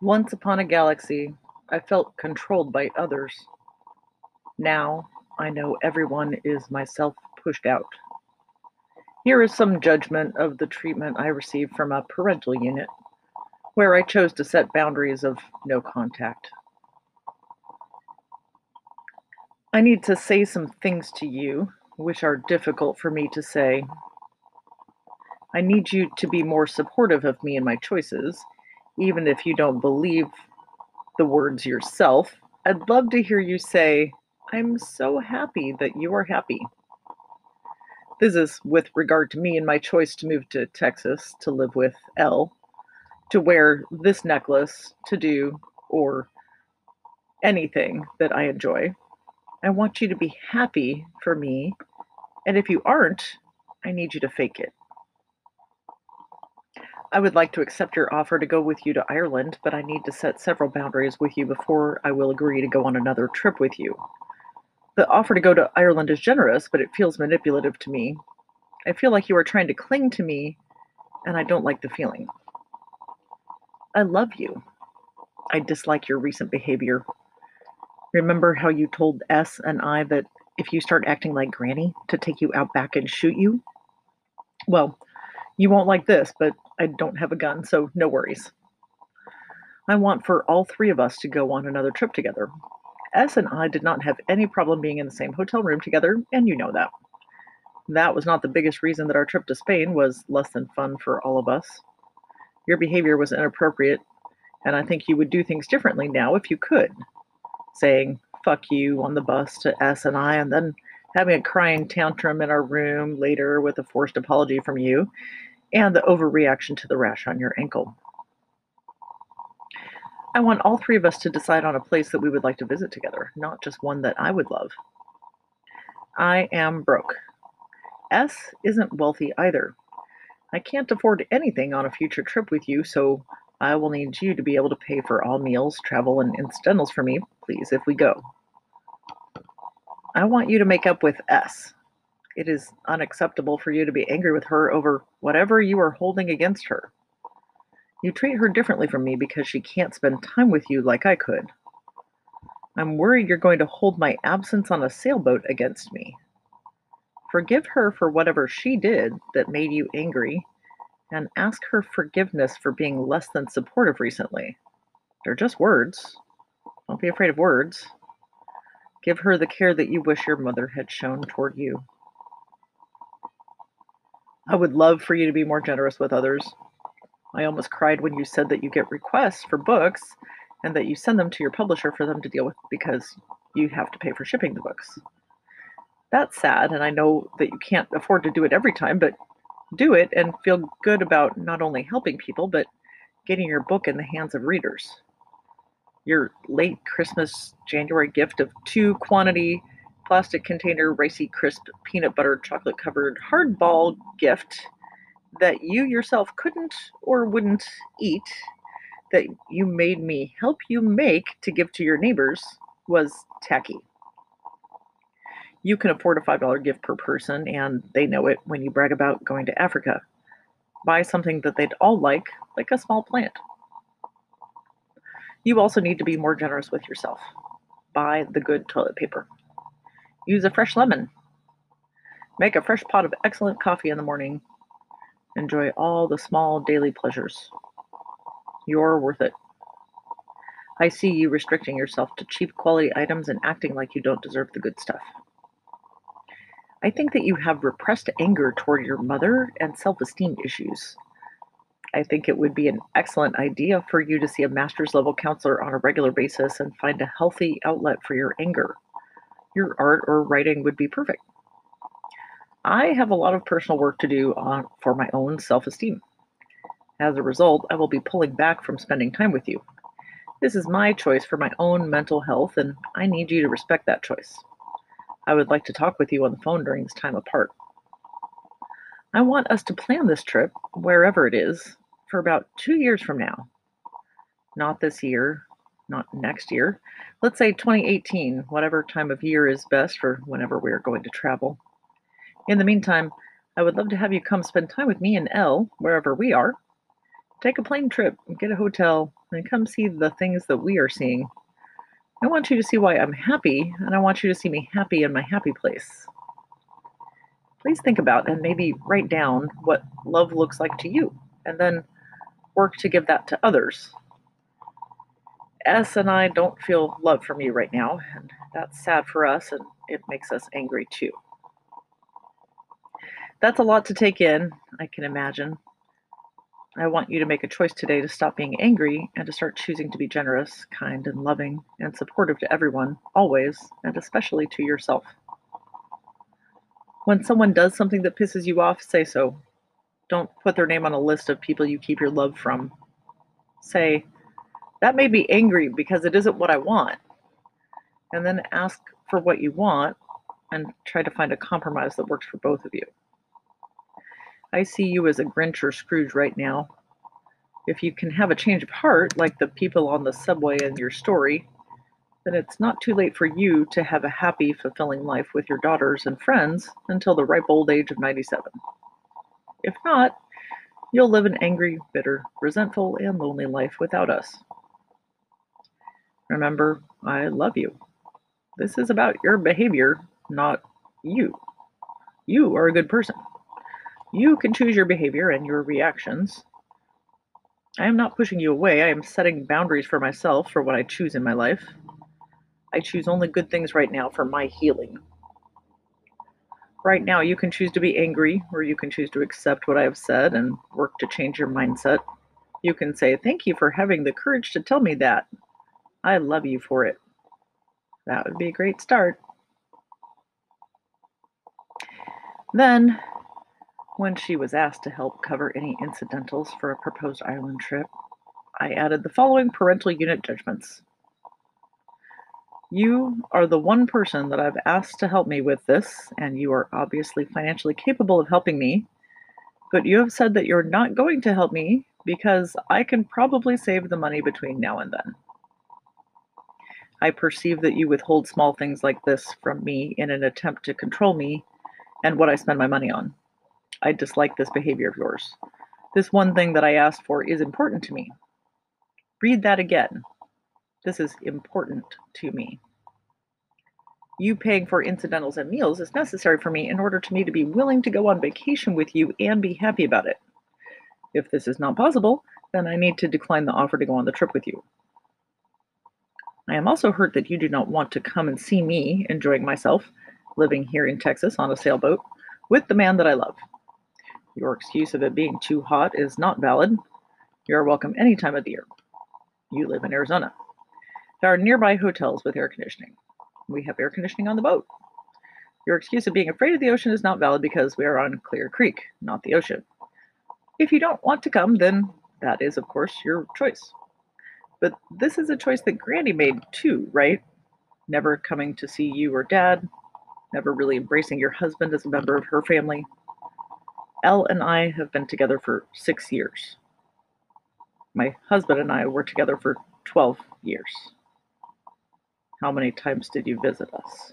Once upon a galaxy, I felt controlled by others. Now I know everyone is myself pushed out. Here is some judgment of the treatment I received from a parental unit, where I chose to set boundaries of no contact. I need to say some things to you, which are difficult for me to say. I need you to be more supportive of me and my choices. Even if you don't believe the words yourself, I'd love to hear you say, I'm so happy that you are happy. This is with regard to me and my choice to move to Texas to live with Elle, to wear this necklace, to do, or anything that I enjoy. I want you to be happy for me, and if you aren't, I need you to fake it. I would like to accept your offer to go with you to Ireland, but I need to set several boundaries with you before I will agree to go on another trip with you. The offer to go to Ireland is generous, but it feels manipulative to me. I feel like you are trying to cling to me, and I don't like the feeling. I love you. I dislike your recent behavior. Remember how you told S and I that if you start acting like Granny, to take you out back and shoot you? Well, you won't like this, but I don't have a gun, so no worries. I want for all three of us to go on another trip together. S and I did not have any problem being in the same hotel room together, and you know that. That was not the biggest reason that our trip to Spain was less than fun for all of us. Your behavior was inappropriate, and I think you would do things differently now if you could. Saying, fuck you, on the bus to S and I, and then having a crying tantrum in our room later with a forced apology from you, and the overreaction to the rash on your ankle. I want all three of us to decide on a place that we would like to visit together, not just one that I would love. I am broke. S isn't wealthy either. I can't afford anything on a future trip with you, so I will need you to be able to pay for all meals, travel, and incidentals for me, please, if we go. I want you to make up with S. It is unacceptable for you to be angry with her over whatever you are holding against her. You treat her differently from me because she can't spend time with you like I could. I'm worried you're going to hold my absence on a sailboat against me. Forgive her for whatever she did that made you angry, and ask her forgiveness for being less than supportive recently. They're just words. Don't be afraid of words. Give her the care that you wish your mother had shown toward you. I would love for you to be more generous with others. I almost cried when you said that you get requests for books and that you send them to your publisher for them to deal with because you have to pay for shipping the books. That's sad, and I know that you can't afford to do it every time, but do it and feel good about not only helping people, but getting your book in the hands of readers. Your late Christmas January gift of 2 quantity plastic container Ricey Crisp peanut butter chocolate covered hardball gift that you yourself couldn't or wouldn't eat, that you made me help you make to give to your neighbors, was tacky. You can afford a $5 gift per person, and they know it when you brag about going to Africa. Buy something that they'd all like a small plant. You also need to be more generous with yourself. Buy the good toilet paper. Use a fresh lemon. Make a fresh pot of excellent coffee in the morning. Enjoy all the small daily pleasures. You're worth it. I see you restricting yourself to cheap quality items and acting like you don't deserve the good stuff. I think that you have repressed anger toward your mother and self-esteem issues. I think it would be an excellent idea for you to see a master's level counselor on a regular basis and find a healthy outlet for your anger. Your art or writing would be perfect. I have a lot of personal work to do for my own self-esteem. As a result, I will be pulling back from spending time with you. This is my choice for my own mental health, and I need you to respect that choice. I would like to talk with you on the phone during this time apart. I want us to plan this trip, wherever it is, for about 2 years from now. Not this year, not next year. Let's say 2018, whatever time of year is best for whenever we are going to travel. In the meantime, I would love to have you come spend time with me and Elle, wherever we are. Take a plane trip, get a hotel, and come see the things that we are seeing. I want you to see why I'm happy, and I want you to see me happy in my happy place. Please think about and maybe write down what love looks like to you, and then work to give that to others. S and I don't feel love from you right now, and that's sad for us, and it makes us angry too. That's a lot to take in, I can imagine. I want you to make a choice today to stop being angry and to start choosing to be generous, kind, and loving, and supportive to everyone, always, and especially to yourself. When someone does something that pisses you off, say so. Don't put their name on a list of people you keep your love from. Say, that made me angry because it isn't what I want. And then ask for what you want and try to find a compromise that works for both of you. I see you as a Grinch or Scrooge right now. If you can have a change of heart, like the people on the subway in your story, then it's not too late for you to have a happy, fulfilling life with your daughters and friends until the ripe old age of 97. If not, you'll live an angry, bitter, resentful, and lonely life without us. Remember, I love you. This is about your behavior, not you. You are a good person. You can choose your behavior and your reactions. I am not pushing you away. I am setting boundaries for myself for what I choose in my life. I choose only good things right now for my healing. Right now, you can choose to be angry, or you can choose to accept what I have said and work to change your mindset. You can say, thank you for having the courage to tell me that. I love you for it. That would be a great start. Then, when she was asked to help cover any incidentals for a proposed island trip, I added the following parental unit judgments. You are the one person that I've asked to help me with this, and you are obviously financially capable of helping me, but you have said that you're not going to help me because I can probably save the money between now and then. I perceive that you withhold small things like this from me in an attempt to control me and what I spend my money on. I dislike this behavior of yours. This one thing that I asked for is important to me. Read that again. This is important to me. You paying for incidentals and meals is necessary for me in order for me to be willing to go on vacation with you and be happy about it. If this is not possible, then I need to decline the offer to go on the trip with you. I am also hurt that you do not want to come and see me enjoying myself, living here in Texas on a sailboat, with the man that I love. Your excuse of it being too hot is not valid. You are welcome any time of the year. You live in Arizona. There are nearby hotels with air conditioning. We have air conditioning on the boat. Your excuse of being afraid of the ocean is not valid because we are on Clear Creek, not the ocean. If you don't want to come, then that is, of course, your choice. But this is a choice that Granny made too, right? Never coming to see you or Dad, never really embracing your husband as a member of her family. Elle and I have been together for 6 years. My husband and I were together for 12 years. How many times did you visit us?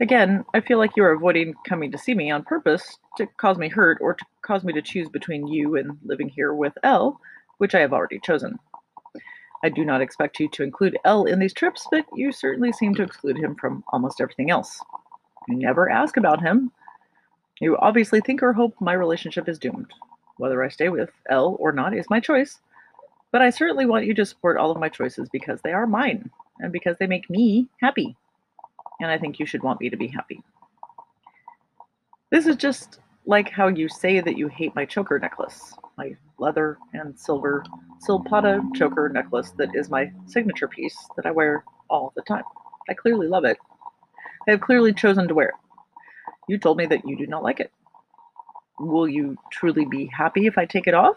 Again, I feel like you are avoiding coming to see me on purpose to cause me hurt or to cause me to choose between you and living here with Elle, which I have already chosen. I do not expect you to include Elle in these trips, but you certainly seem to exclude him from almost everything else. You never ask about him. You obviously think or hope my relationship is doomed. Whether I stay with Elle or not is my choice, but I certainly want you to support all of my choices because they are mine and because they make me happy, and I think you should want me to be happy. This is just like how you say that you hate my choker necklace, my leather and silver Silpata choker necklace that is my signature piece that I wear all the time. I clearly love it. I have clearly chosen to wear it. You told me that you do not like it. Will you truly be happy if I take it off?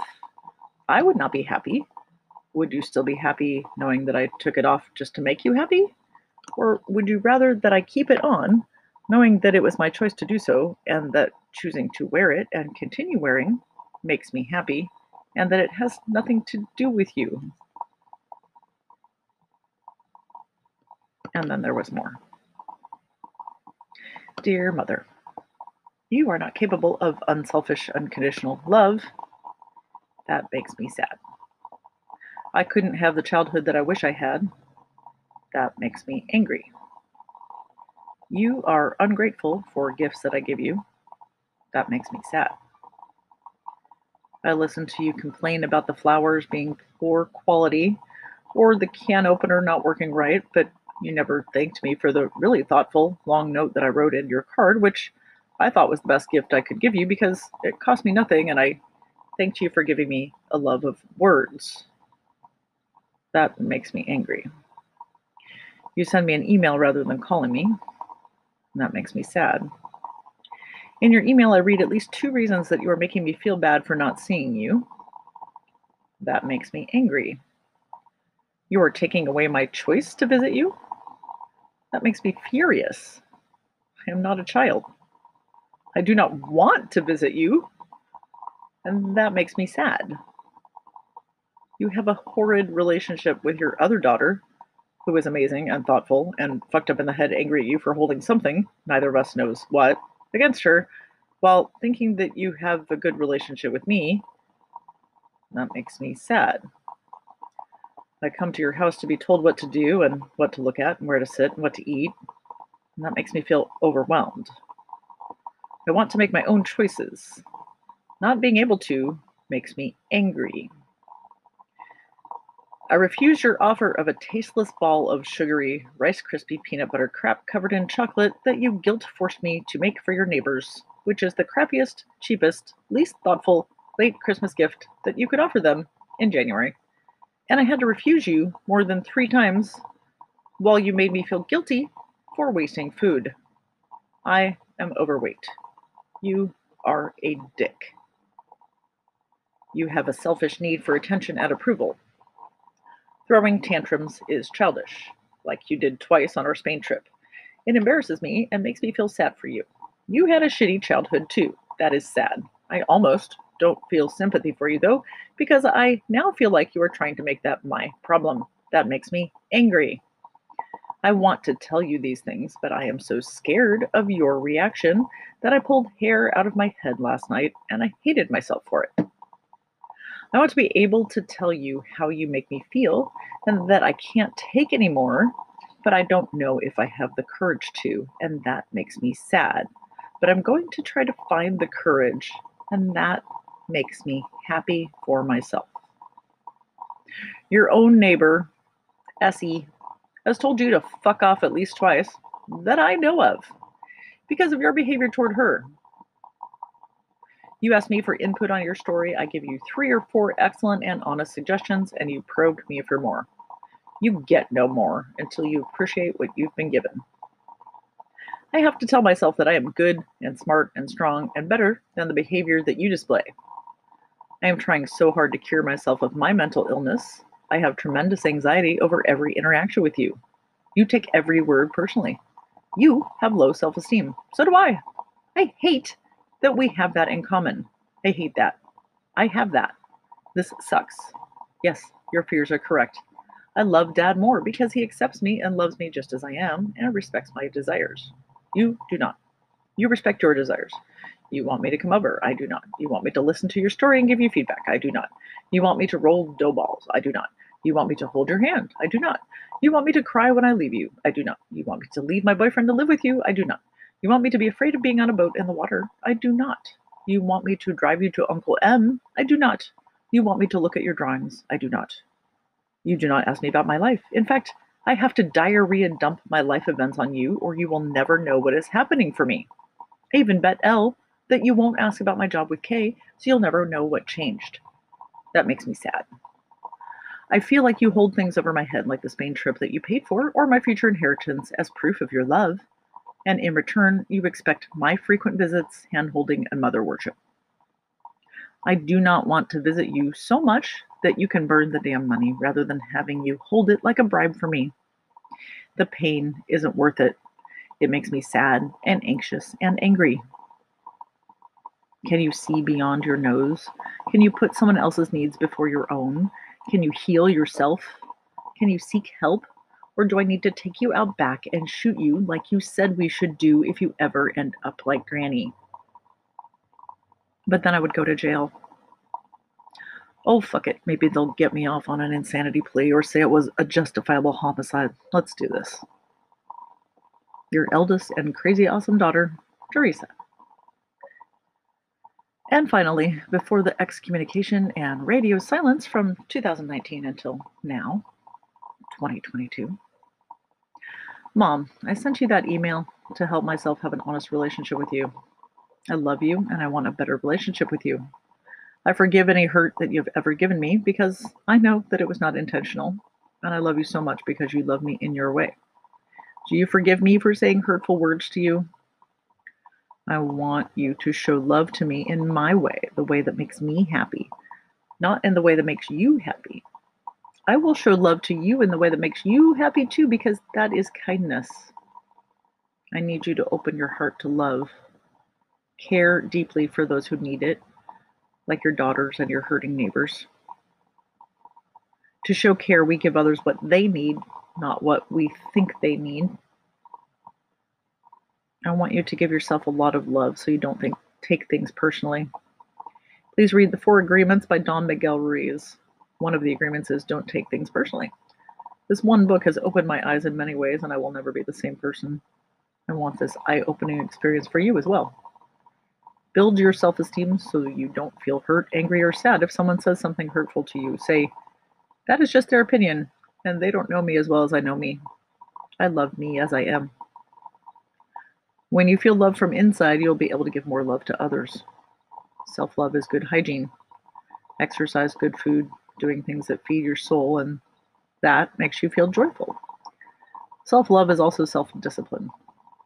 I would not be happy. Would you still be happy knowing that I took it off just to make you happy? Or would you rather that I keep it on, knowing that it was my choice to do so, and that choosing to wear it and continue wearing makes me happy, and that it has nothing to do with you? And then there was more. Dear Mother, you are not capable of unselfish, unconditional love. That makes me sad. I couldn't have the childhood that I wish I had. That makes me angry. You are ungrateful for gifts that I give you. That makes me sad. I listen to you complain about the flowers being poor quality or the can opener not working right, but you never thanked me for the really thoughtful long note that I wrote in your card, which I thought was the best gift I could give you because it cost me nothing, and I thanked you for giving me a love of words. That makes me angry. You send me an email rather than calling me, and that makes me sad. In your email, I read at least two reasons that you are making me feel bad for not seeing you. That makes me angry. You are taking away my choice to visit you? That makes me furious. I am not a child. I do not want to visit you, and that makes me sad. You have a horrid relationship with your other daughter, who is amazing and thoughtful and fucked up in the head, angry at you for holding something, neither of us knows what, against her, while thinking that you have a good relationship with me. That makes me sad. I come to your house to be told what to do and what to look at and where to sit and what to eat, and that makes me feel overwhelmed. I want to make my own choices. Not being able to makes me angry. I refuse your offer of a tasteless ball of sugary Rice Krispie peanut butter crap covered in chocolate that you guilt-forced me to make for your neighbors, which is the crappiest, cheapest, least thoughtful late Christmas gift that you could offer them in January. And I had to refuse you more than 3 times while you made me feel guilty for wasting food. I am overweight. You are a dick. You have a selfish need for attention and approval. Throwing tantrums is childish, like you did twice on our Spain trip. It embarrasses me and makes me feel sad for you. You had a shitty childhood too. That is sad. I almost don't feel sympathy for you though, because I now feel like you are trying to make that my problem. That makes me angry. I want to tell you these things, but I am so scared of your reaction that I pulled hair out of my head last night and I hated myself for it. I want to be able to tell you how you make me feel and that I can't take anymore, but I don't know if I have the courage to, and that makes me sad. But I'm going to try to find the courage, and that makes me happy for myself. Your own neighbor, Essie, has told you to fuck off at least twice that I know of because of your behavior toward her. You asked me for input on your story. I give you 3 or 4 excellent and honest suggestions, and you probed me for more. You get no more until you appreciate what you've been given. I have to tell myself that I am good and smart and strong and better than the behavior that you display. I am trying so hard to cure myself of my mental illness. I have tremendous anxiety over every interaction with you. You take every word personally. You have low self-esteem. So do I. I hate that we have that in common. I hate that. I have that. This sucks. Yes, your fears are correct. I love Dad more because he accepts me and loves me just as I am and respects my desires. You do not. You respect your desires. You want me to come over. I do not. You want me to listen to your story and give you feedback. I do not. You want me to roll dough balls. I do not. You want me to hold your hand. I do not. You want me to cry when I leave you. I do not. You want me to leave my boyfriend to live with you. I do not. You want me to be afraid of being on a boat in the water? I do not. You want me to drive you to Uncle M? I do not. You want me to look at your drawings? I do not. You do not ask me about my life. In fact, I have to diarrhea dump my life events on you, or you will never know what is happening for me. I even bet L that you won't ask about my job with K, so you'll never know what changed. That makes me sad. I feel like you hold things over my head like the Spain trip that you paid for, or my future inheritance as proof of your love. And in return, you expect my frequent visits, hand-holding, and mother worship. I do not want to visit you so much that you can burn the damn money rather than having you hold it like a bribe for me. The pain isn't worth it. It makes me sad and anxious and angry. Can you see beyond your nose? Can you put someone else's needs before your own? Can you heal yourself? Can you seek help? Or do I need to take you out back and shoot you like you said we should do if you ever end up like Granny? But then I would go to jail. oh, fuck it, maybe they'll get me off on an insanity plea or say it was a justifiable homicide. Let's do this. Your eldest and crazy awesome daughter, Teresa. And finally, before the excommunication and radio silence from 2019 until now, 2022. Mom, I sent you that email to help myself have an honest relationship with you. I love you, and I want a better relationship with you. I forgive any hurt that you've ever given me because I know that it was not intentional, and I love you so much because you love me in your way. Do you forgive me for saying hurtful words to you? I want you to show love to me in my way, the way that makes me happy, not in the way that makes you happy. I will show love to you in the way that makes you happy too, because that is kindness. I need you to open your heart to love. Care deeply for those who need it, like your daughters and your hurting neighbors. To show care, we give others what they need, not what we think they need. I want you to give yourself a lot of love so you don't take things personally. Please read The Four Agreements by Don Miguel Ruiz. One of the agreements is don't take things personally. This one book has opened my eyes in many ways, and I will never be the same person. I want this eye-opening experience for you as well. Build your self-esteem so you don't feel hurt, angry, or sad if someone says something hurtful to you. Say, that is just their opinion, and they don't know me as well as I know me. I love me as I am. When you feel love from inside, you'll be able to give more love to others. Self-love is good hygiene, exercise, good food, doing things that feed your soul, and that makes you feel joyful. Self-love is also self-discipline,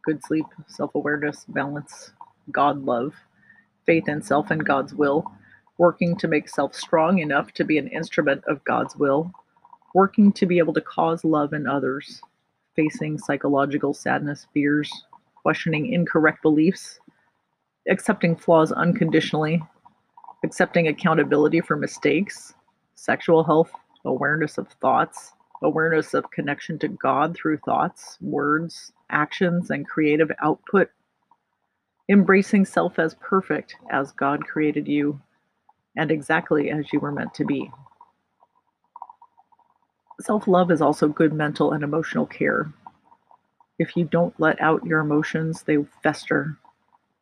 good sleep, self-awareness, balance, God love, faith in self and God's will, working to make self strong enough to be an instrument of God's will, working to be able to cause love in others, facing psychological sadness, fears, questioning incorrect beliefs, accepting flaws unconditionally, accepting accountability for mistakes, sexual health, awareness of thoughts, awareness of connection to God through thoughts, words, actions, and creative output, embracing self as perfect as God created you and exactly as you were meant to be. Self-love is also good mental and emotional care. If you don't let out your emotions, they fester.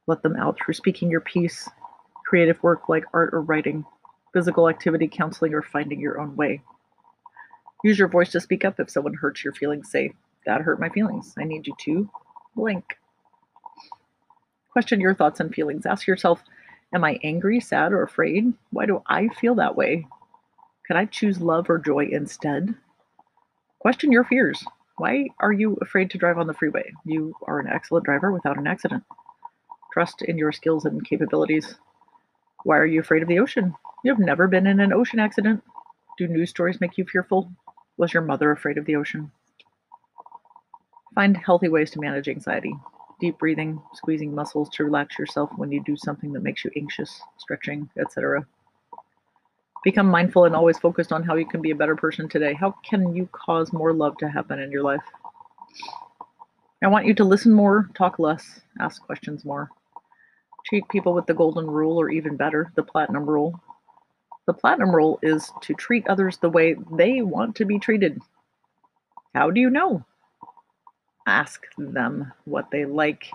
Let them out through speaking your piece, creative work like art or writing, physical activity, counseling, or finding your own way. Use your voice to speak up if someone hurts your feelings. Say, that hurt my feelings. I need you to blank. Question your thoughts and feelings. Ask yourself, am I angry, sad, or afraid? Why do I feel that way? Could I choose love or joy instead? Question your fears. Why are you afraid to drive on the freeway? You are an excellent driver without an accident. Trust in your skills and capabilities. Why are you afraid of the ocean? You have never been in an ocean accident. Do news stories make you fearful? Was your mother afraid of the ocean? Find healthy ways to manage anxiety. Deep breathing, squeezing muscles to relax yourself when you do something that makes you anxious, stretching, etc. Become mindful and always focused on how you can be a better person today. How can you cause more love to happen in your life? I want you to listen more, talk less, ask questions more. Treat people with the golden rule, or even better, the platinum rule. The platinum rule is to treat others the way they want to be treated. How do you know? Ask them what they like,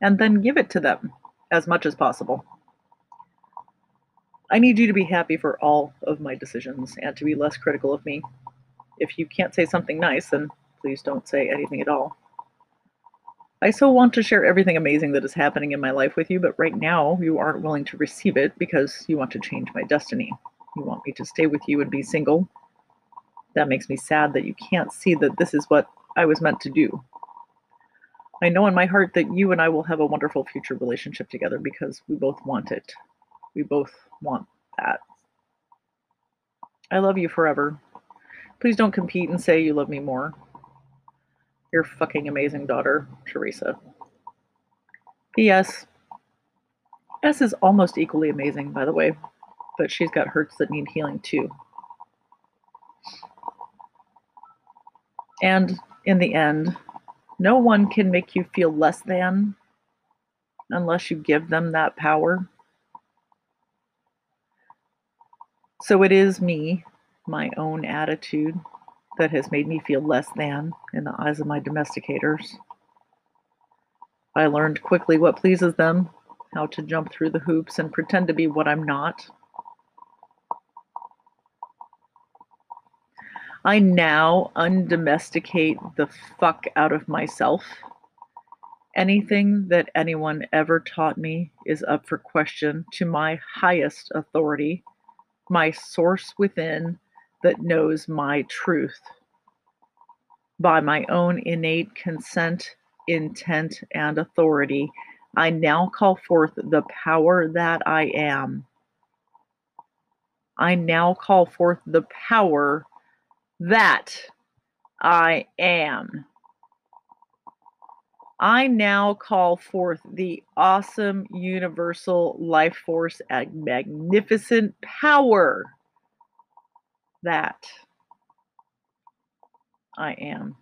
and then give it to them as much as possible. I need you to be happy for all of my decisions and to be less critical of me. If you can't say something nice, then please don't say anything at all. I so want to share everything amazing that is happening in my life with you, but right now you aren't willing to receive it because you want to change my destiny. You want me to stay with you and be single. That makes me sad that you can't see that this is what I was meant to do. I know in my heart that you and I will have a wonderful future relationship together because we both want it. We both want that. I love you forever. Please don't compete and say you love me more. Your fucking amazing daughter, Teresa. P.S. S is almost equally amazing, by the way, but she's got hurts that need healing too. And in the end, no one can make you feel less than unless you give them that power. So it is me, my own attitude, that has made me feel less than in the eyes of my domesticators. I learned quickly what pleases them, how to jump through the hoops and pretend to be what I'm not. I now undomesticate the fuck out of myself. Anything that anyone ever taught me is up for question to my highest authority, my source within that knows my truth. By my own innate consent, intent, and authority, I now call forth the power that I am. I now call forth the power that I am. I now call forth the awesome, universal, life force, and magnificent power that I am.